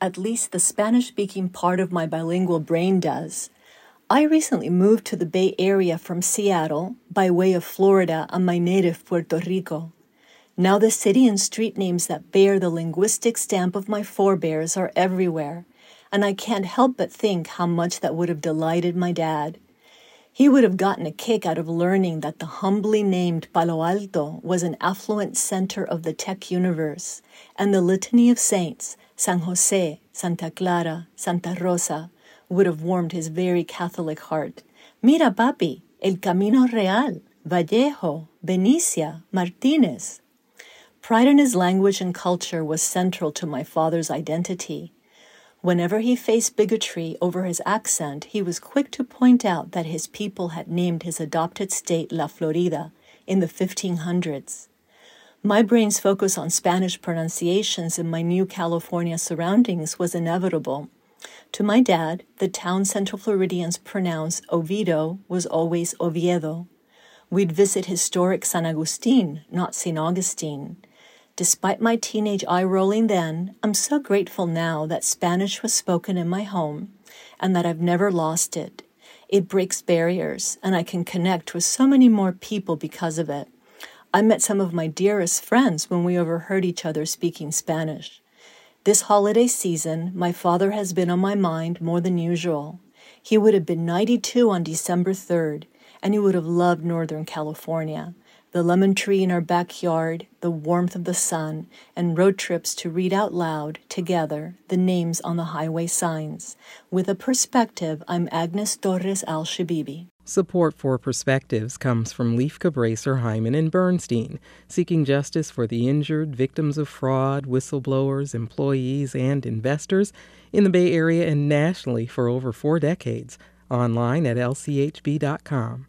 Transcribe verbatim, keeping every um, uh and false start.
At least the Spanish-speaking part of my bilingual brain does. I recently moved to the Bay Area from Seattle by way of Florida and my native Puerto Rico. Now the city and street names that bear the linguistic stamp of my forebears are everywhere, and I can't help but think how much that would have delighted my dad. He would have gotten a kick out of learning that the humbly named Palo Alto was an affluent center of the tech universe, and the litany of saints, San José, Santa Clara, Santa Rosa, would have warmed his very Catholic heart. Mira, papi, El Camino Real, Vallejo, Benicia, Martínez. Pride in his language and culture was central to my father's identity. Whenever he faced bigotry over his accent, he was quick to point out that his people had named his adopted state La Florida in the fifteen hundreds. My brain's focus on Spanish pronunciations in my new California surroundings was inevitable. To my dad, the town Central Floridians pronounce Oviedo was always Oviedo. We'd visit historic San Agustin, not Saint Augustine. Despite my teenage eye-rolling then, I'm so grateful now that Spanish was spoken in my home and that I've never lost it. It breaks barriers, and I can connect with so many more people because of it. I met some of my dearest friends when we overheard each other speaking Spanish. This holiday season, my father has been on my mind more than usual. He would have been ninety-two on December third, and he would have loved Northern California, the lemon tree in our backyard, the warmth of the sun, and road trips to read out loud, together, the names on the highway signs. With a perspective, I'm Agnes Torres Al-Shabibi. Support for Perspectives comes from Lieff Cabraser Heimann and Bernstein, seeking justice for the injured, victims of fraud, whistleblowers, employees, and investors in the Bay Area and nationally for over four decades. Online at L C H B dot com.